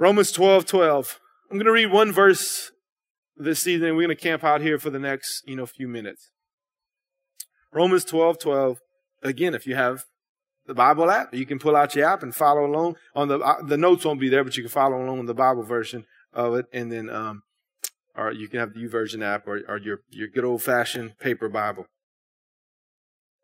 Romans 12:12. I'm going to read one verse this evening. We're going to camp out here for the next, few minutes. Romans 12:12. Again, if you have the Bible app, you can pull out your app and follow along. On the notes won't be there, but you can follow along with the Bible version of it, and then or you can have the YouVersion app or your good old-fashioned paper Bible.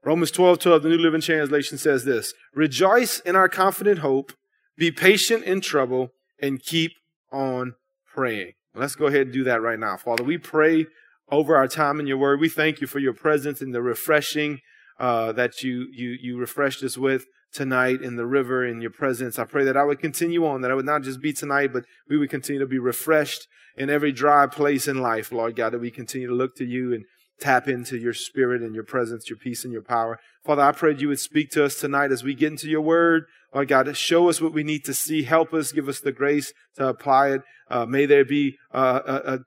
Romans 12:12, the New Living Translation says this: "Rejoice in our confident hope, be patient in trouble, and keep on praying." Well, let's go ahead and do that right now. Father, we pray over our time in your word. We thank you for your presence and the refreshing that you refreshed us with tonight in the river in your presence. I pray that I would continue on, that I would not just be tonight, but we would continue to be refreshed in every dry place in life, Lord God, that we continue to look to you and tap into your spirit and your presence, your peace and your power. Father, I pray you would speak to us tonight as we get into your word. Lord God, show us what we need to see. Help us. Give us the grace to apply it. May there be a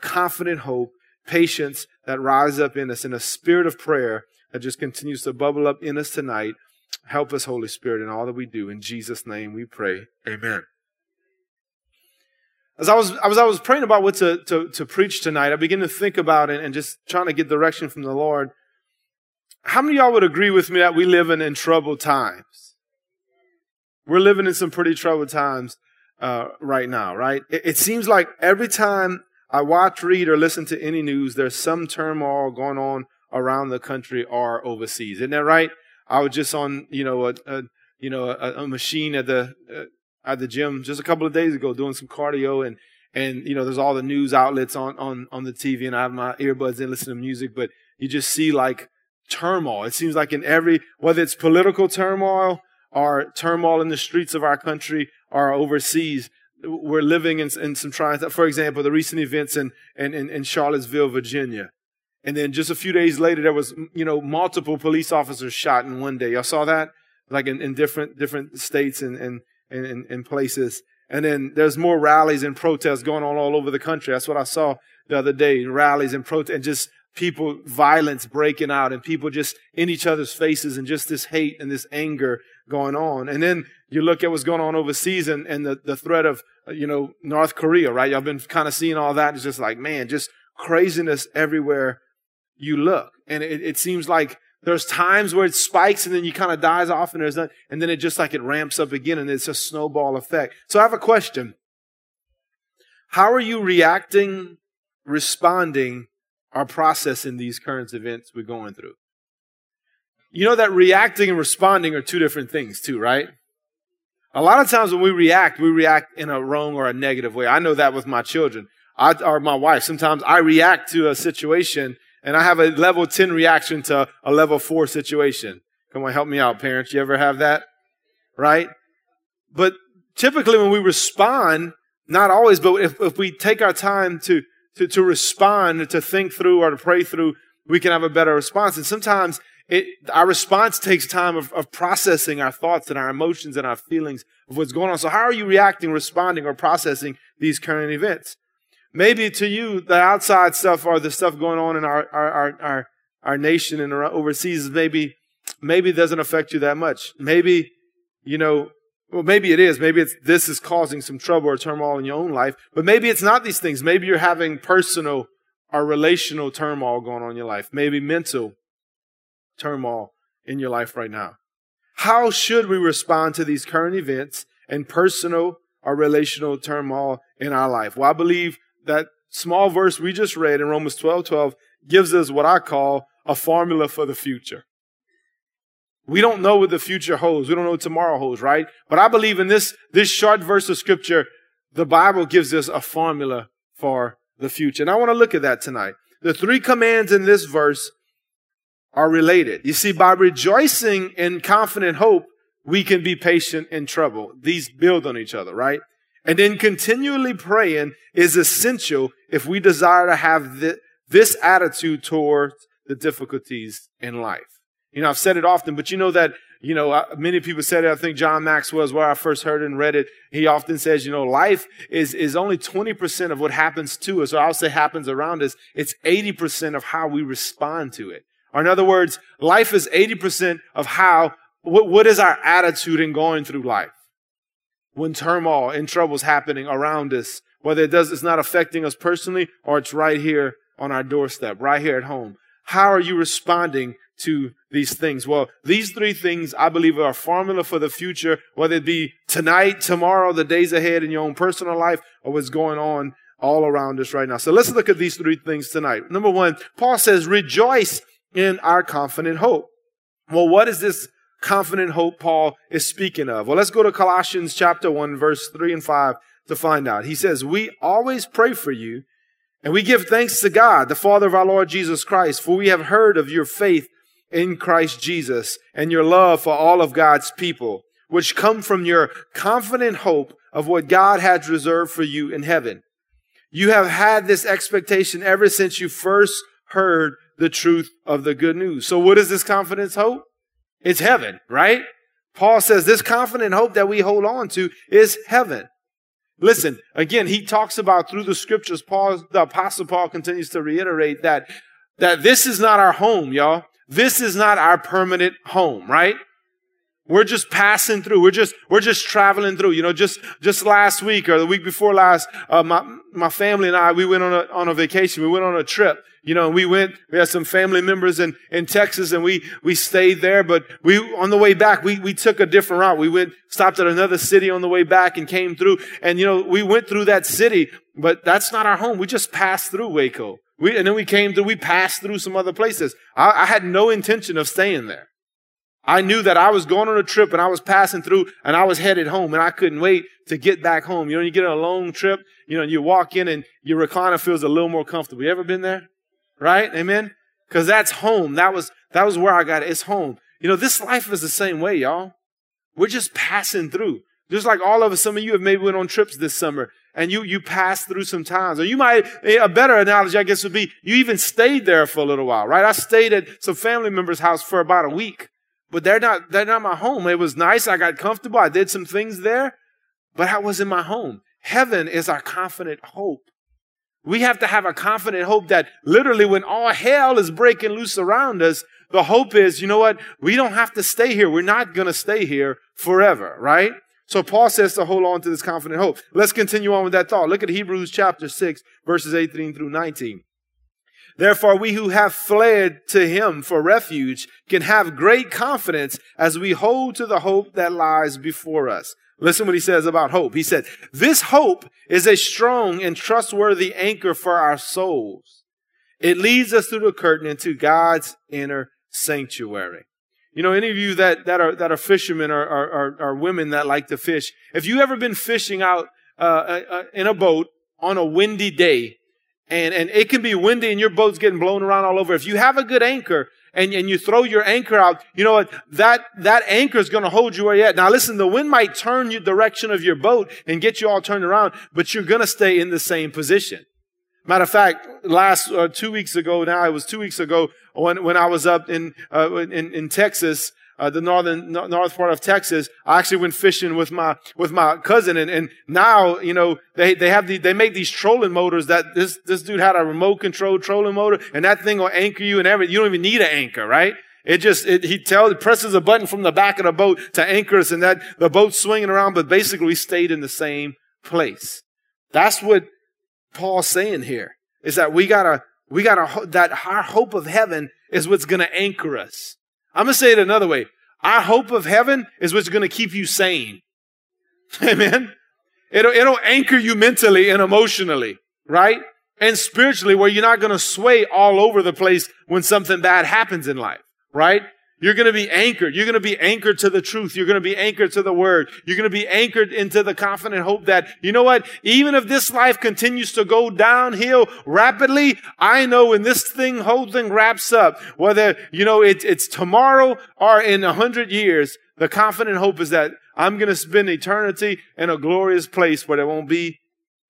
confident hope, patience that rise up in us, and a spirit of prayer that just continues to bubble up in us tonight. Help us, Holy Spirit, in all that we do. In Jesus' name we pray. Amen. As I was praying about what to preach tonight, I began to think about it and just trying to get direction from the Lord. How many of y'all would agree with me that we live in troubled times? We're living in some pretty troubled times right now, right? It seems like every time I watch, read, or listen to any news, there's some turmoil going on around the country or overseas. Isn't that right? I was just on, a machine at the gym just a couple of days ago doing some cardio, and there's all the news outlets on the TV, and I have my earbuds in, listening to music, but you just see like turmoil. It seems like in every, whether it's political turmoil or turmoil in the streets of our country or overseas, we're living in some trying times. For example, the recent events in Charlottesville, Virginia. And then just a few days later, there was, multiple police officers shot in one day. Y'all saw that? Like in different states and places. And then there's more rallies and protests going on all over the country. That's what I saw the other day, rallies and protests, and just people, violence breaking out, and people just in each other's faces, and just this hate and this anger going on. And then you look at what's going on overseas and the threat of, North Korea, right? Y'all been kind of seeing all that. It's just like, man, just craziness everywhere you look. And it seems like there's times where it spikes and then you kind of dies off, and there's nothing, and then it just like it ramps up again, and it's a snowball effect. So I have a question. How are you reacting, responding, or processing these current events we're going through? You know that reacting and responding are two different things too, right? A lot of times when we react in a wrong or a negative way. I know that with my children or my wife. Sometimes I react to a situation, and I have a level 10 reaction to a level 4 situation. Come on, help me out, parents. You ever have that? Right? But typically when we respond, not always, but if we take our time to respond, to think through or to pray through, we can have a better response. And sometimes our response takes time of processing our thoughts and our emotions and our feelings of what's going on. So how are you reacting, responding, or processing these current events? Maybe to you, the outside stuff or the stuff going on in our nation and overseas, maybe doesn't affect you that much. Maybe, maybe it is. Maybe this is causing some trouble or turmoil in your own life, but maybe it's not these things. Maybe you're having personal or relational turmoil going on in your life, maybe mental turmoil in your life right now. How should we respond to these current events and personal or relational turmoil in our life? Well, I believe that small verse we just read in Romans 12:12 gives us what I call a formula for the future. We don't know what the future holds. We don't know what tomorrow holds, right? But I believe in this short verse of Scripture, the Bible gives us a formula for the future. And I want to look at that tonight. The three commands in this verse are related. You see, by rejoicing in confident hope, we can be patient in trouble. These build on each other, right? And then continually praying is essential if we desire to have this attitude towards the difficulties in life. I've said it often, but many people said it. I think John Maxwell is where I first heard it and read it. He often says, life is only 20% of what happens to us, or I'll say happens around us. It's 80% of how we respond to it. Or in other words, life is 80% of what is our attitude in going through life. when turmoil and trouble's happening around us, whether it's not affecting us personally or it's right here on our doorstep, right here at home. How are you responding to these things? Well, these three things, I believe, are a formula for the future, whether it be tonight, tomorrow, the days ahead in your own personal life, or what's going on all around us right now. So let's look at these three things tonight. Number one, Paul says, rejoice in our confident hope. Well, what is this confident hope Paul is speaking of? Well, let's go to Colossians chapter 1, verse 3 and 5 to find out. He says, we always pray for you, and we give thanks to God, the Father of our Lord Jesus Christ, for we have heard of your faith in Christ Jesus and your love for all of God's people, which come from your confident hope of what God has reserved for you in heaven. You have had this expectation ever since you first heard the truth of the good news. So what is this confident hope? It's heaven, right? Paul says this confident hope that we hold on to is heaven. Listen, again, he talks about through the scriptures, the Apostle Paul continues to reiterate that this is not our home, y'all. This is not our permanent home, right? We're just passing through. We're just traveling through. You know, just last week or the week before last, my family and I, we went on a vacation. We went on a trip. You know, we had some family members in Texas and we stayed there, but on the way back, we took a different route. We stopped at another city on the way back and came through. And, you know, we went through that city, but that's not our home. We just passed through Waco. We passed through some other places. I had no intention of staying there. I knew that I was going on a trip and I was passing through and I was headed home and I couldn't wait to get back home. You know, you get on a long trip, you know, and you walk in and your recliner feels a little more comfortable. You ever been there? Right? Amen? Because that's home. That was where I got it. It's home. You know, this life is the same way, y'all. We're just passing through. Just like all of us, some of you have maybe went on trips this summer and you passed through some times. Or a better analogy, I guess, would be you even stayed there for a little while, right? I stayed at some family member's house for about a week. But they're not my home. It was nice. I got comfortable. I did some things there, but I wasn't my home. Heaven is our confident hope. We have to have a confident hope that literally when all hell is breaking loose around us, the hope is, you know what? We don't have to stay here. We're not going to stay here forever, right? So Paul says to hold on to this confident hope. Let's continue on with that thought. Look at Hebrews chapter 6, verses 18 through 19. Therefore, we who have fled to him for refuge can have great confidence as we hold to the hope that lies before us. Listen what he says about hope. He said, this hope is a strong and trustworthy anchor for our souls. It leads us through the curtain into God's inner sanctuary. You know, any of you that are fishermen or women that like to fish, if you've ever been fishing out in a boat on a windy day, and it can be windy and your boat's getting blown around all over. If you have a good anchor and you throw your anchor out, you know what? That anchor is going to hold you where you're at. Now listen, the wind might turn your direction of your boat and get you all turned around, but you're going to stay in the same position. Matter of fact, 2 weeks ago, now it was 2 weeks ago when I was up in Texas, the north part of Texas. I actually went fishing with my cousin, and now, you know, they make these trolling motors that this dude had a remote control trolling motor, and that thing will anchor you and everything. You don't even need an anchor, right? He presses a button from the back of the boat to anchor us, and that the boat's swinging around, but basically we stayed in the same place. That's what Paul's saying here, is that we gotta that our hope of heaven is what's gonna anchor us. I'm going to say it another way. Our hope of heaven is what's going to keep you sane. Amen. It'll anchor you mentally and emotionally, right? And spiritually, where you're not going to sway all over the place when something bad happens in life, right? You're going to be anchored. You're going to be anchored to the truth. You're going to be anchored to the word. You're going to be anchored into the confident hope that, you know what? Even if this life continues to go downhill rapidly, I know when this whole thing wraps up, whether, you know, it's tomorrow or in 100 years, the confident hope is that I'm going to spend eternity in a glorious place where there won't be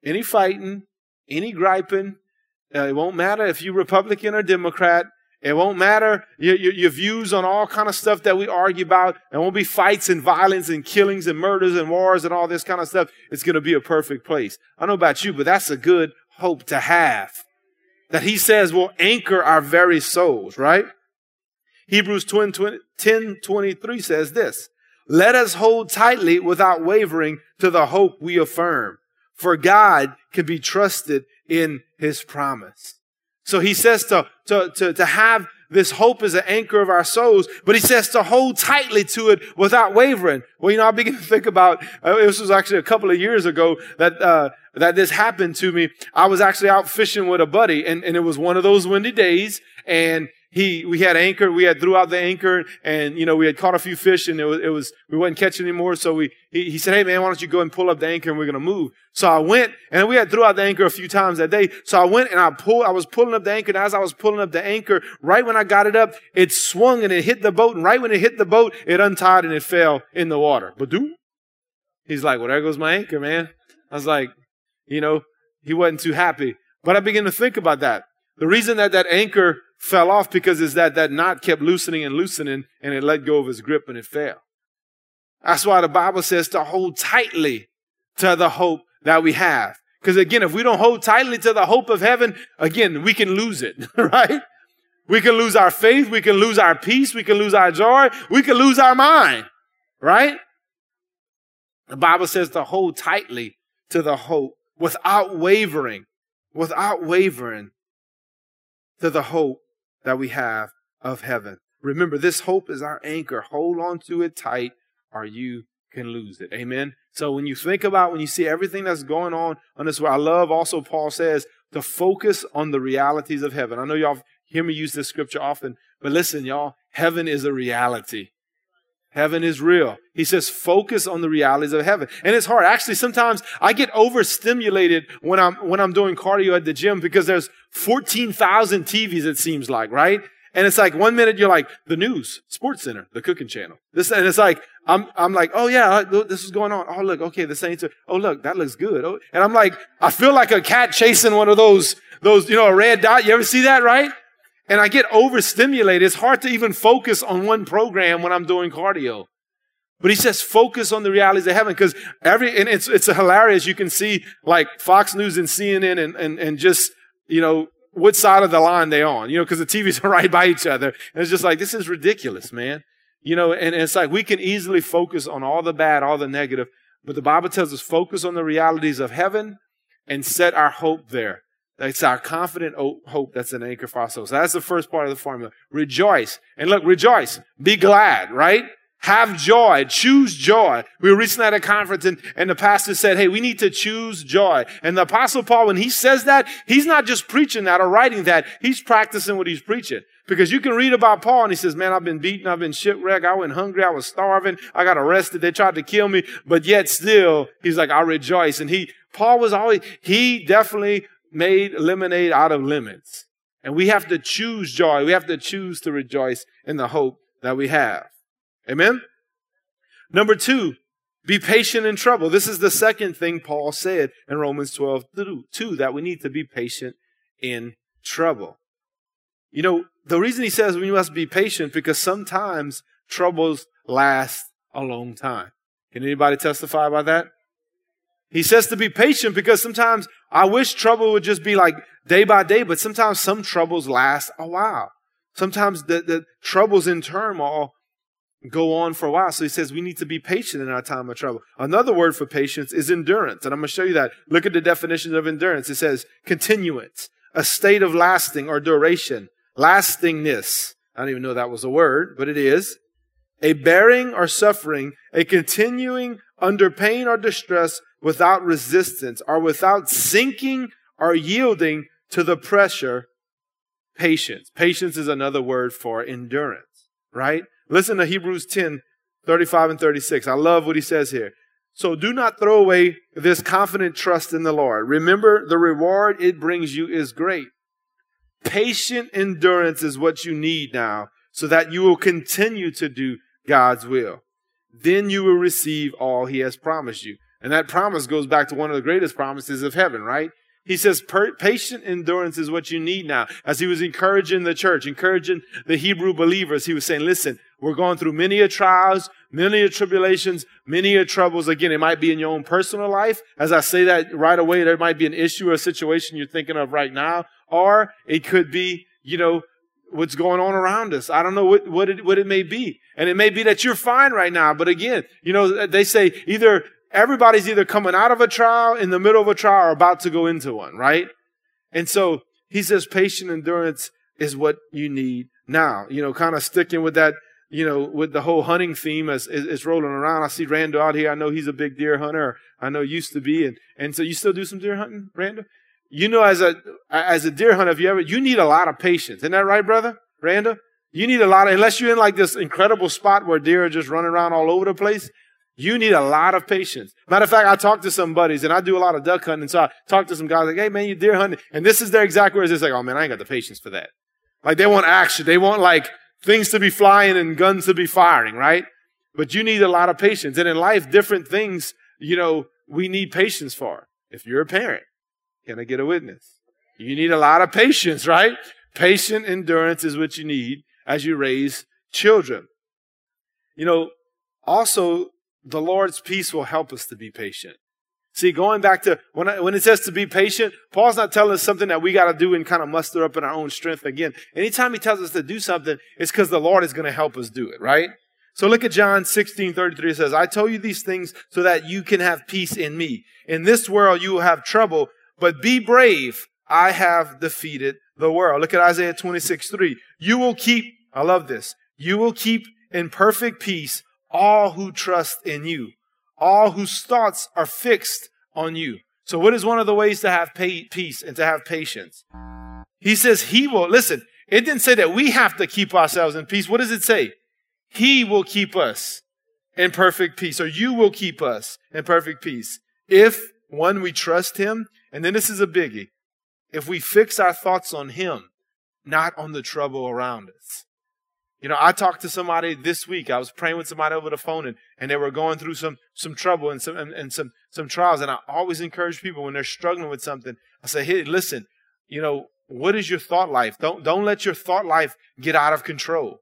any fighting, any griping. It won't matter if you're Republican or Democrat. It won't matter your views on all kind of stuff that we argue about. There won't be fights and violence and killings and murders and wars and all this kind of stuff. It's going to be a perfect place. I don't know about you, but that's a good hope to have, that he says will anchor our very souls, right? Hebrews 10:23 says this, Let us hold tightly without wavering to the hope we affirm, for God can be trusted in his promise. So he says to have this hope as an anchor of our souls, but he says to hold tightly to it without wavering. Well, I began to think about, this was actually a couple of years ago that this happened to me. I was actually out fishing with a buddy, and it was one of those windy days, and we had threw out the anchor, and we had caught a few fish, and it was we wasn't catching anymore. So he said, "Hey man, why don't you go and pull up the anchor, and we're gonna move." So I went, and we had threw out the anchor a few times that day. So I went and I was pulling up the anchor, and as I was pulling up the anchor, right when I got it up, it swung and it hit the boat, and right when it hit the boat, it untied and it fell in the water. Badoo. He's like, "Well, there goes my anchor, man." I was like, he wasn't too happy. But I began to think about that. The reason that anchor fell off because is that knot kept loosening, and it let go of his grip and it fell. That's why the Bible says to hold tightly to the hope that we have. Because again, if we don't hold tightly to the hope of heaven, again, we can lose it, right? We can lose our faith. We can lose our peace. We can lose our joy. We can lose our mind, right? The Bible says to hold tightly to the hope without wavering to the hope that we have of heaven. Remember, this hope is our anchor. Hold on to it tight or you can lose it. Amen. So when you see everything that's going on this world, I love also Paul says to focus on the realities of heaven. I know y'all hear me use this scripture often, but listen, y'all, heaven is a reality. Heaven is real. He says, focus on the realities of heaven. And it's hard. Actually, sometimes I get overstimulated when I'm doing cardio at the gym because there's 14,000 TVs, it seems like, right? And it's like 1 minute you're like, the news, Sports Center, the cooking channel. And it's like, I'm like, oh yeah, this is going on. Oh, look, okay, the Saints are, oh look, that looks good. Oh, and I'm like, I feel like a cat chasing one of those, a red dot. You ever see that, right? And I get overstimulated. It's hard to even focus on one program when I'm doing cardio. But he says, focus on the realities of heaven because it's hilarious. You can see like Fox News and CNN and just, what side of the line they're on, because the TVs are right by each other. And it's just like, this is ridiculous, man. And it's like, we can easily focus on all the bad, all the negative. But the Bible tells us, focus on the realities of heaven and set our hope there. That's our confident hope that's an anchor for our souls. So that's the first part of the formula. Rejoice. And look, rejoice. Be glad, right? Have joy. Choose joy. We were recently at a conference and the pastor said, hey, we need to choose joy. And the Apostle Paul, when he says that, he's not just preaching that or writing that. He's practicing what he's preaching. Because you can read about Paul and he says, man, I've been beaten. I've been shipwrecked. I went hungry. I was starving. I got arrested. They tried to kill me. But yet still, he's like, I rejoice. And Paul definitely made lemonade out of lemons. And we have to choose joy. We have to choose to rejoice in the hope that we have. Amen? Number 2, be patient in trouble. This is the second thing Paul said in Romans 12:2, that we need to be patient in trouble. The reason he says we must be patient because sometimes troubles last a long time. Can anybody testify about that? He says to be patient because sometimes I wish trouble would just be like day by day, but sometimes some troubles last a while. Sometimes the troubles in turmoil go on for a while. So he says we need to be patient in our time of trouble. Another word for patience is endurance. And I'm going to show you that. Look at the definition of endurance. It says continuance, a state of lasting or duration, lastingness. I don't even know that was a word, but it is. A bearing or suffering, a continuing under pain or distress without resistance or without sinking or yielding to the pressure, patience. Patience is another word for endurance, right? Listen to Hebrews 10:35-36. I love what he says here. So do not throw away this confident trust in the Lord. Remember, the reward it brings you is great. Patient endurance is what you need now so that you will continue to do God's will. Then you will receive all he has promised you. And that promise goes back to one of the greatest promises of heaven, right? He says patient endurance is what you need now. As he was encouraging the church, encouraging the Hebrew believers, he was saying, listen, we're going through many a trials, many a tribulations, many a troubles. Again, it might be in your own personal life. As I say that right away, there might be an issue or a situation you're thinking of right now. Or it could be, what's going on around us. I don't know what it may be. And it may be that you're fine right now. But again, you know, they say either everybody's either coming out of a trial, in the middle of a trial, or about to go into one, right? And so he says patient endurance is what you need now. You know, kind of sticking with that, you know, with the whole hunting theme as it's rolling around. I see Randall out here. I know he's a big deer hunter. I know used to be. And so you still do some deer hunting, Randall? You know, as a deer hunter, if you ever, you need a lot of patience. Isn't that right, brother? Randall? You need a lot of, unless you're in like this incredible spot where deer are just running around all over the place, you need a lot of patience. Matter of fact, I talked to some buddies, and I do a lot of duck hunting, so I talked to some guys like, hey, man, you deer hunting. And this is their exact words. It's like, oh, man, I ain't got the patience for that. Like, they want action. They want, like, things to be flying and guns to be firing, right? But you need a lot of patience. And in life, different things, you know, we need patience for. If you're a parent, can I get a witness? You need a lot of patience, right? Patient endurance is what you need as you raise children. You know, also, the Lord's peace will help us to be patient. See, going back to when it says to be patient, Paul's not telling us something that we got to do and kind of muster up in our own strength again. Anytime he tells us to do something, it's because the Lord is going to help us do it, right? So look at John 16:33. It says, I told you these things so that you can have peace in me. In this world, you will have trouble, but be brave. I have defeated the world. Look at Isaiah 26:3. You will keep, I love this, you will keep in perfect peace all who trust in you, all whose thoughts are fixed on you. So what is one of the ways to have peace and to have patience? He says he will, listen, it didn't say that we have to keep ourselves in peace. What does it say? He will keep us in perfect peace, or you will keep us in perfect peace. If, one, we trust him, and then this is a biggie, if we fix our thoughts on him, not on the trouble around us. You know, I talked to somebody this week. I was praying with somebody over the phone, and they were going through some trouble and some trials. And I always encourage people when they're struggling with something, I say, hey, listen, you know, what is your thought life? Don't let your thought life get out of control.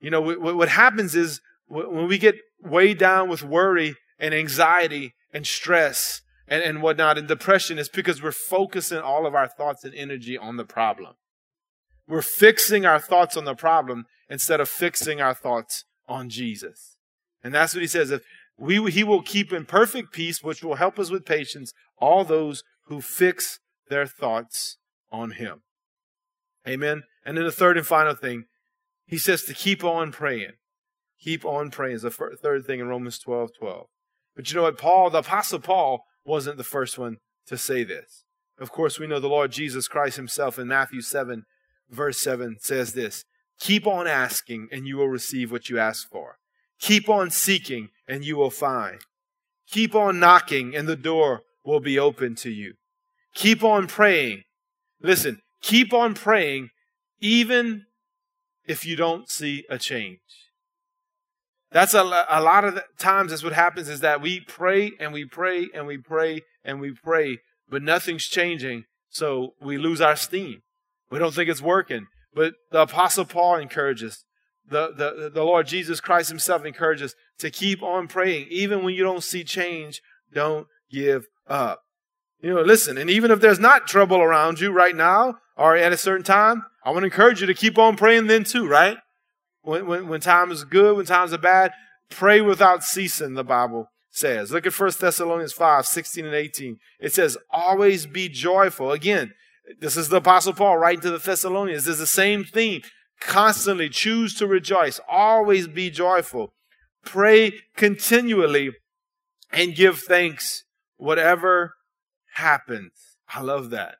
You know, what happens is when we get weighed down with worry and anxiety and stress and whatnot and depression, it's because we're focusing all of our thoughts and energy on the problem. We're fixing our thoughts on the problem instead of fixing our thoughts on Jesus. And that's what he says. If he will keep in perfect peace, which will help us with patience, all those who fix their thoughts on him. Amen. And then the third and final thing, he says to keep on praying. Keep on praying is the third thing in Romans 12:12. But you know what? Paul, the Apostle Paul, wasn't the first one to say this. Of course, we know the Lord Jesus Christ himself in Matthew 7, Verse 7 says this, keep on asking and you will receive what you ask for. Keep on seeking and you will find. Keep on knocking and the door will be open to you. Keep on praying. Listen, keep on praying even if you don't see a change. That's a lot of times that's what happens is that we pray and we pray and we pray and we pray, but nothing's changing, so we lose our steam. We don't think it's working. But the Apostle Paul encourages, the Lord Jesus Christ himself encourages to keep on praying. Even when you don't see change, don't give up. You know, listen, and even if there's not trouble around you right now or at a certain time, I want to encourage you to keep on praying then too, right? When time is good, when times are bad, pray without ceasing, the Bible says. Look at First Thessalonians 5:16 and 18. It says, always be joyful. Again, this is the Apostle Paul writing to the Thessalonians. This is the same theme. Constantly choose to rejoice. Always be joyful. Pray continually and give thanks whatever happens. I love that.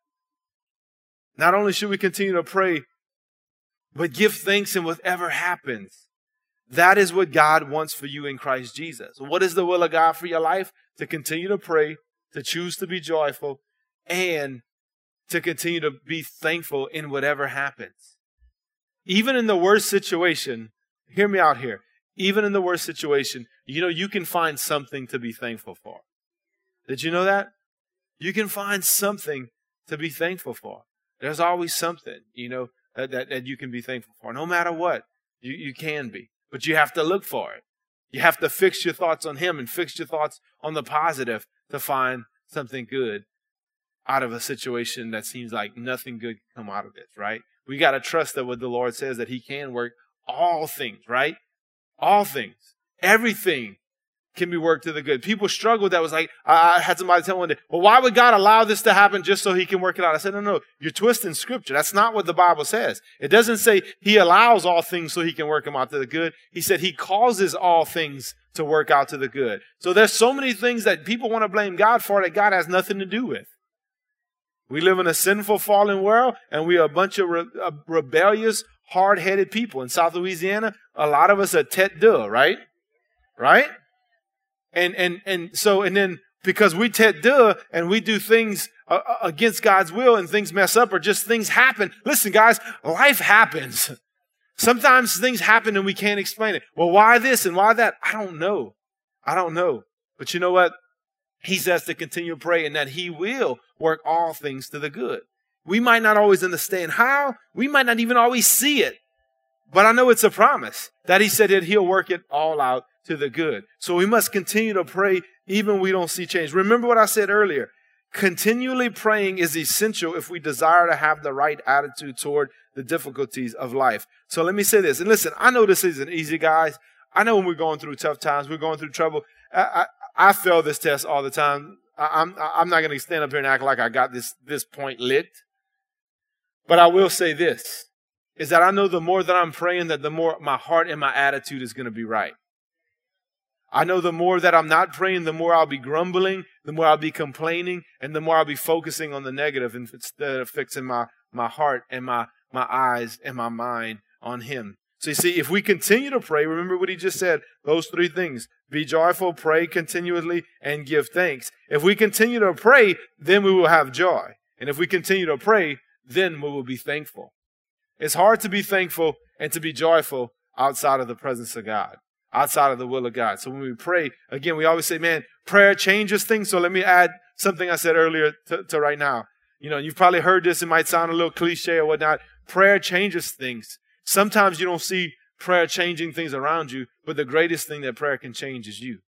Not only should we continue to pray, but give thanks in whatever happens. That is what God wants for you in Christ Jesus. What is the will of God for your life? To continue to pray, to choose to be joyful, and to continue to be thankful in whatever happens. Even in the worst situation, hear me out here, even in the worst situation, you know, you can find something to be thankful for. Did you know that? You can find something to be thankful for. There's always something, you know, that you can be thankful for. No matter what, you can be. But you have to look for it. You have to fix your thoughts on him and fix your thoughts on the positive to find something good out of a situation that seems like nothing good can come out of it, right? We got to trust that what the Lord says, that he can work all things, right? All things. Everything can be worked to the good. People struggle with that. It was like, I had somebody tell me one day, well, why would God allow this to happen just so he can work it out? I said, no, you're twisting scripture. That's not what the Bible says. It doesn't say he allows all things so he can work them out to the good. He said he causes all things to work out to the good. So there's so many things that people want to blame God for that God has nothing to do with. We live in a sinful, fallen world, and we are a bunch of rebellious, hard-headed people. In South Louisiana, a lot of us are tête de, right? Right? And then because we tête de and we do things against God's will and things mess up or just things happen. Listen, guys, life happens. Sometimes things happen and we can't explain it. Well, why this and why that? I don't know. But you know what? He says to continue to pray and that he will work all things to the good. We might not always understand how. We might not even always see it. But I know it's a promise that he said that he'll work it all out to the good. So we must continue to pray even when we don't see change. Remember what I said earlier. Continually praying is essential if we desire to have the right attitude toward the difficulties of life. So let me say this. And listen, I know this isn't easy, guys. I know when we're going through tough times, we're going through trouble. I fail this test all the time. I'm not going to stand up here and act like I got this point licked. But I will say this, is that I know the more that I'm praying, that the more my heart and my attitude is going to be right. I know the more that I'm not praying, the more I'll be grumbling, the more I'll be complaining, and the more I'll be focusing on the negative instead of fixing my heart and my eyes and my mind on him. So you see, if we continue to pray, remember what he just said, those three things, be joyful, pray continually, and give thanks. If we continue to pray, then we will have joy. And if we continue to pray, then we will be thankful. It's hard to be thankful and to be joyful outside of the presence of God, outside of the will of God. So when we pray, again, we always say, man, prayer changes things. So let me add something I said earlier to right now. You know, you've probably heard this. It might sound a little cliche or whatnot. Prayer changes things. Sometimes you don't see prayer changing things around you, but the greatest thing that prayer can change is you.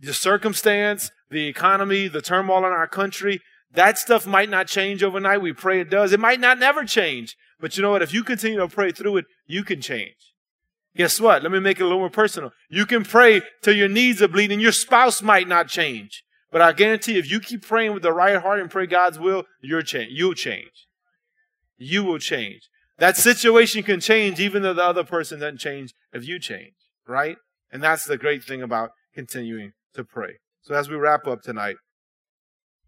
The circumstance, the economy, the turmoil in our country, that stuff might not change overnight. We pray it does. It might not never change. But you know what? If you continue to pray through it, you can change. Guess what? Let me make it a little more personal. You can pray till your knees are bleeding. Your spouse might not change. But I guarantee if you keep praying with the right heart and pray God's will, you'll change. You will change. That situation can change even though the other person doesn't change if you change, right? And that's the great thing about continuing to pray. So as we wrap up tonight,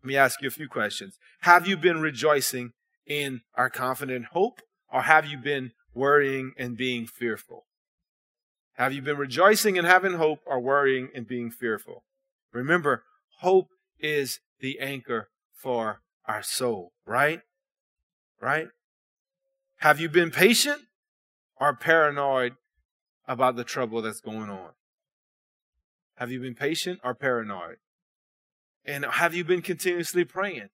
let me ask you a few questions. Have you been rejoicing in our confident hope, or have you been worrying and being fearful? Have you been rejoicing and having hope, or worrying and being fearful? Remember, hope is the anchor for our soul, right? Right? Have you been patient or paranoid about the trouble that's going on? Have you been patient or paranoid? And have you been continuously praying?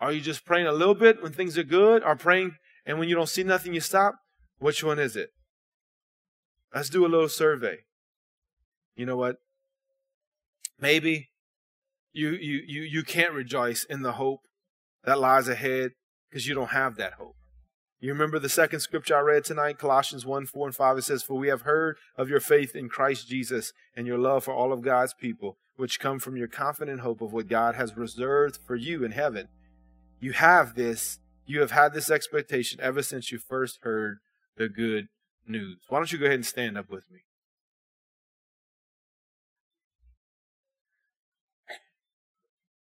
Are you just praying a little bit when things are good, or praying and when you don't see nothing, you stop? Which one is it? Let's do a little survey. You know what? Maybe you can't rejoice in the hope that lies ahead because you don't have that hope. You remember the second scripture I read tonight, Colossians 1:4-5. It says, for we have heard of your faith in Christ Jesus and your love for all of God's people, which come from your confident hope of what God has reserved for you in heaven. You have had this expectation ever since you first heard the good news. Why don't you go ahead and stand up with me?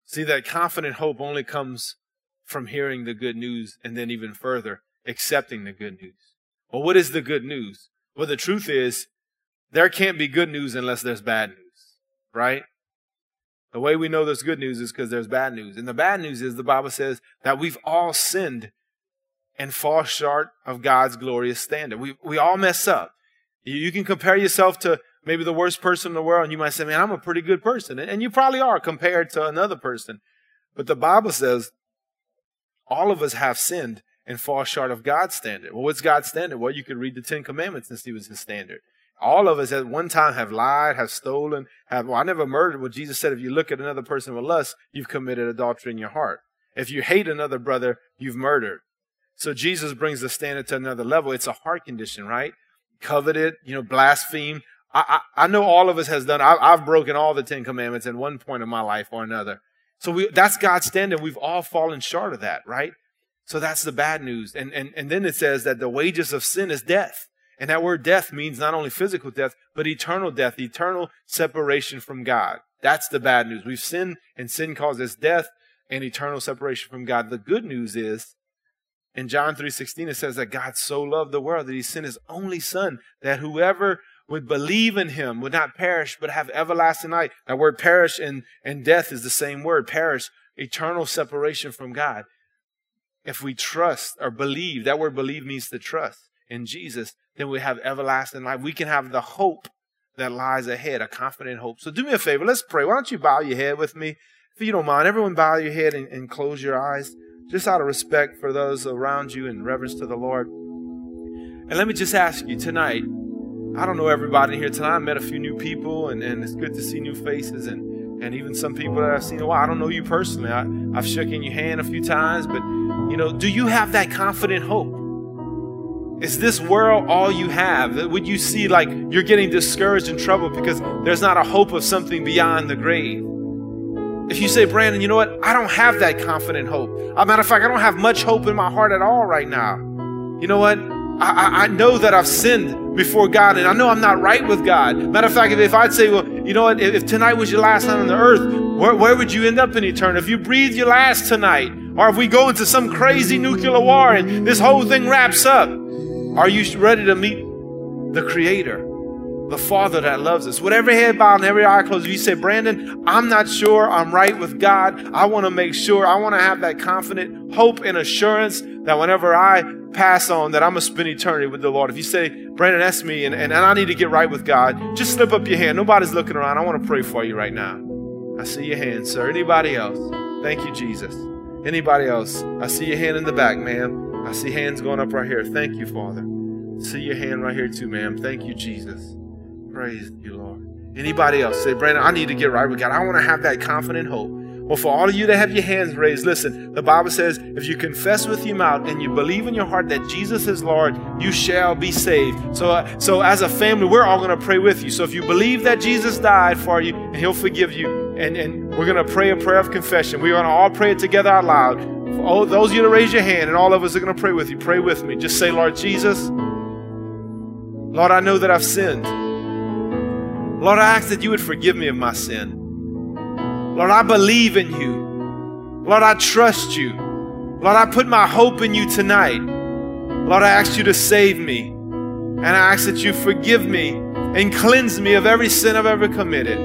See, that confident hope only comes from hearing the good news, and then even further, accepting the good news. Well, what is the good news? Well, the truth is, there can't be good news unless there's bad news, right? The way we know there's good news is because there's bad news. And the bad news is the Bible says that we've all sinned and fall short of God's glorious standard. We all mess up. You can compare yourself to maybe the worst person in the world, and you might say, man, I'm a pretty good person. And you probably are compared to another person. But the Bible says all of us have sinned and fall short of God's standard. Well, what's God's standard? Well, you could read the Ten Commandments and see what's his standard. All of us at one time have lied, have stolen, I never murdered. Well, Jesus said, if you look at another person with lust, you've committed adultery in your heart. If you hate another brother, you've murdered. So Jesus brings the standard to another level. It's a heart condition, right? Coveted, blaspheme. I know all of us has done. I've broken all the 10 commandments at one point in my life or another. So that's God's standard. We've all fallen short of that, right? So that's the bad news. And then it says that the wages of sin is death. And that word death means not only physical death, but eternal death, eternal separation from God. That's the bad news. We've sinned, and sin causes death and eternal separation from God. The good news is, in John 3:16, it says that God so loved the world that he sent his only son, that whoever would believe in him would not perish, but have everlasting life. That word perish and death is the same word, perish, eternal separation from God. If we trust or believe, that word believe means to trust in Jesus, then we have everlasting life. We can have the hope that lies ahead, a confident hope. So do me a favor, let's pray. Why don't you bow your head with me? If you don't mind, everyone bow your head and close your eyes, just out of respect for those around you and reverence to the Lord. And let me just ask you tonight, I don't know everybody here tonight. I met a few new people, and it's good to see new faces, and even some people that I've seen a while. I don't know you personally. I've shaken your hand a few times, but do you have that confident hope? Is this world all you have? Would you see like you're getting discouraged and troubled because there's not a hope of something beyond the grave? If you say, Brandon, you know what? I don't have that confident hope. As a matter of fact, I don't have much hope in my heart at all right now. You know what? I know that I've sinned before God, and I know I'm not right with God. Matter of fact, if I'd say, well, you know what? If tonight was your last night on the earth, where would you end up in eternity? If you breathe your last tonight, or if we go into some crazy nuclear war and this whole thing wraps up, are you ready to meet the Creator, the Father that loves us? With every head bowed and every eye closed, you say, Brandon, I'm not sure I'm right with God. I want to make sure. I want to have that confident hope and assurance that whenever I pass on, that I'm going to spend eternity with the Lord. If you say, Brandon, that's me, and I need to get right with God, just slip up your hand. Nobody's looking around. I want to pray for you right now. I see your hand, sir. Anybody else? Thank you, Jesus. Anybody else? I see your hand in the back, ma'am. I see hands going up right here. Thank you, Father. I see your hand right here too, ma'am. Thank you, Jesus. Praise you, Lord. Anybody else? Say, Brandon, I need to get right with God. I want to have that confident hope. Well, for all of you that have your hands raised, listen, the Bible says, if you confess with your mouth and you believe in your heart that Jesus is Lord, you shall be saved. So as a family, we're all going to pray with you. So if you believe that Jesus died for you and he'll forgive you, and we're going to pray a prayer of confession. We're going to all pray it together out loud. For those of you that raise your hand, and all of us are going to pray with you. Pray with me. Just say, Lord Jesus, Lord, I know that I've sinned. Lord, I ask that you would forgive me of my sin. Lord, I believe in you. Lord, I trust you. Lord, I put my hope in you tonight. Lord, I ask you to save me. And I ask that you forgive me and cleanse me of every sin I've ever committed.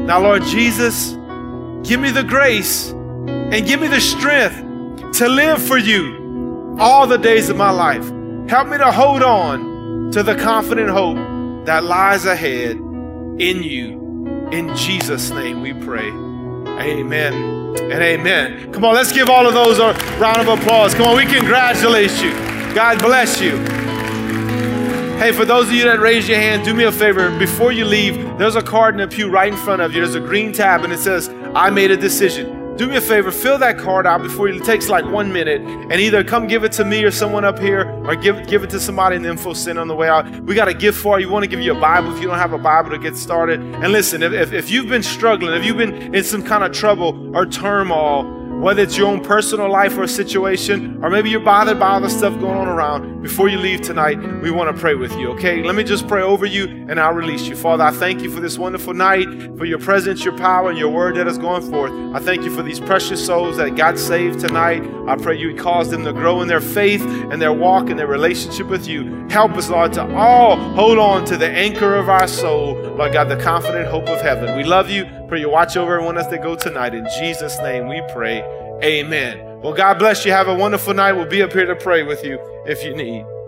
Now, Lord Jesus, give me the grace and give me the strength to live for you all the days of my life. Help me to hold on to the confident hope that lies ahead. In you, in Jesus' name we pray. Amen and amen. Come on, let's give all of those a round of applause. Come on, we congratulate you. God bless you. Hey, for those of you that raised your hand, do me a favor. Before you leave, there's a card in the pew right in front of you. There's a green tab, and it says, I made a decision. Do me a favor, fill that card out before you. It takes like 1 minute, and either come give it to me or someone up here, or give it to somebody in the info center on the way out. We got a gift for you. We want to give you a Bible if you don't have a Bible to get started. And listen, if you've been struggling, if you've been in some kind of trouble or turmoil, whether it's your own personal life or situation, or maybe you're bothered by all the stuff going on around, before you leave tonight, we want to pray with you, okay? Let me just pray over you, and I'll release you. Father, I thank you for this wonderful night, for your presence, your power, and your word that is going forth. I thank you for these precious souls that got saved tonight. I pray you would cause them to grow in their faith and their walk and their relationship with you. Help us, Lord, to all hold on to the anchor of our soul, Lord God, the confident hope of heaven. We love you. Pray you watch over everyone as they go tonight. In Jesus' name we pray. Amen. Well, God bless you. Have a wonderful night. We'll be up here to pray with you if you need.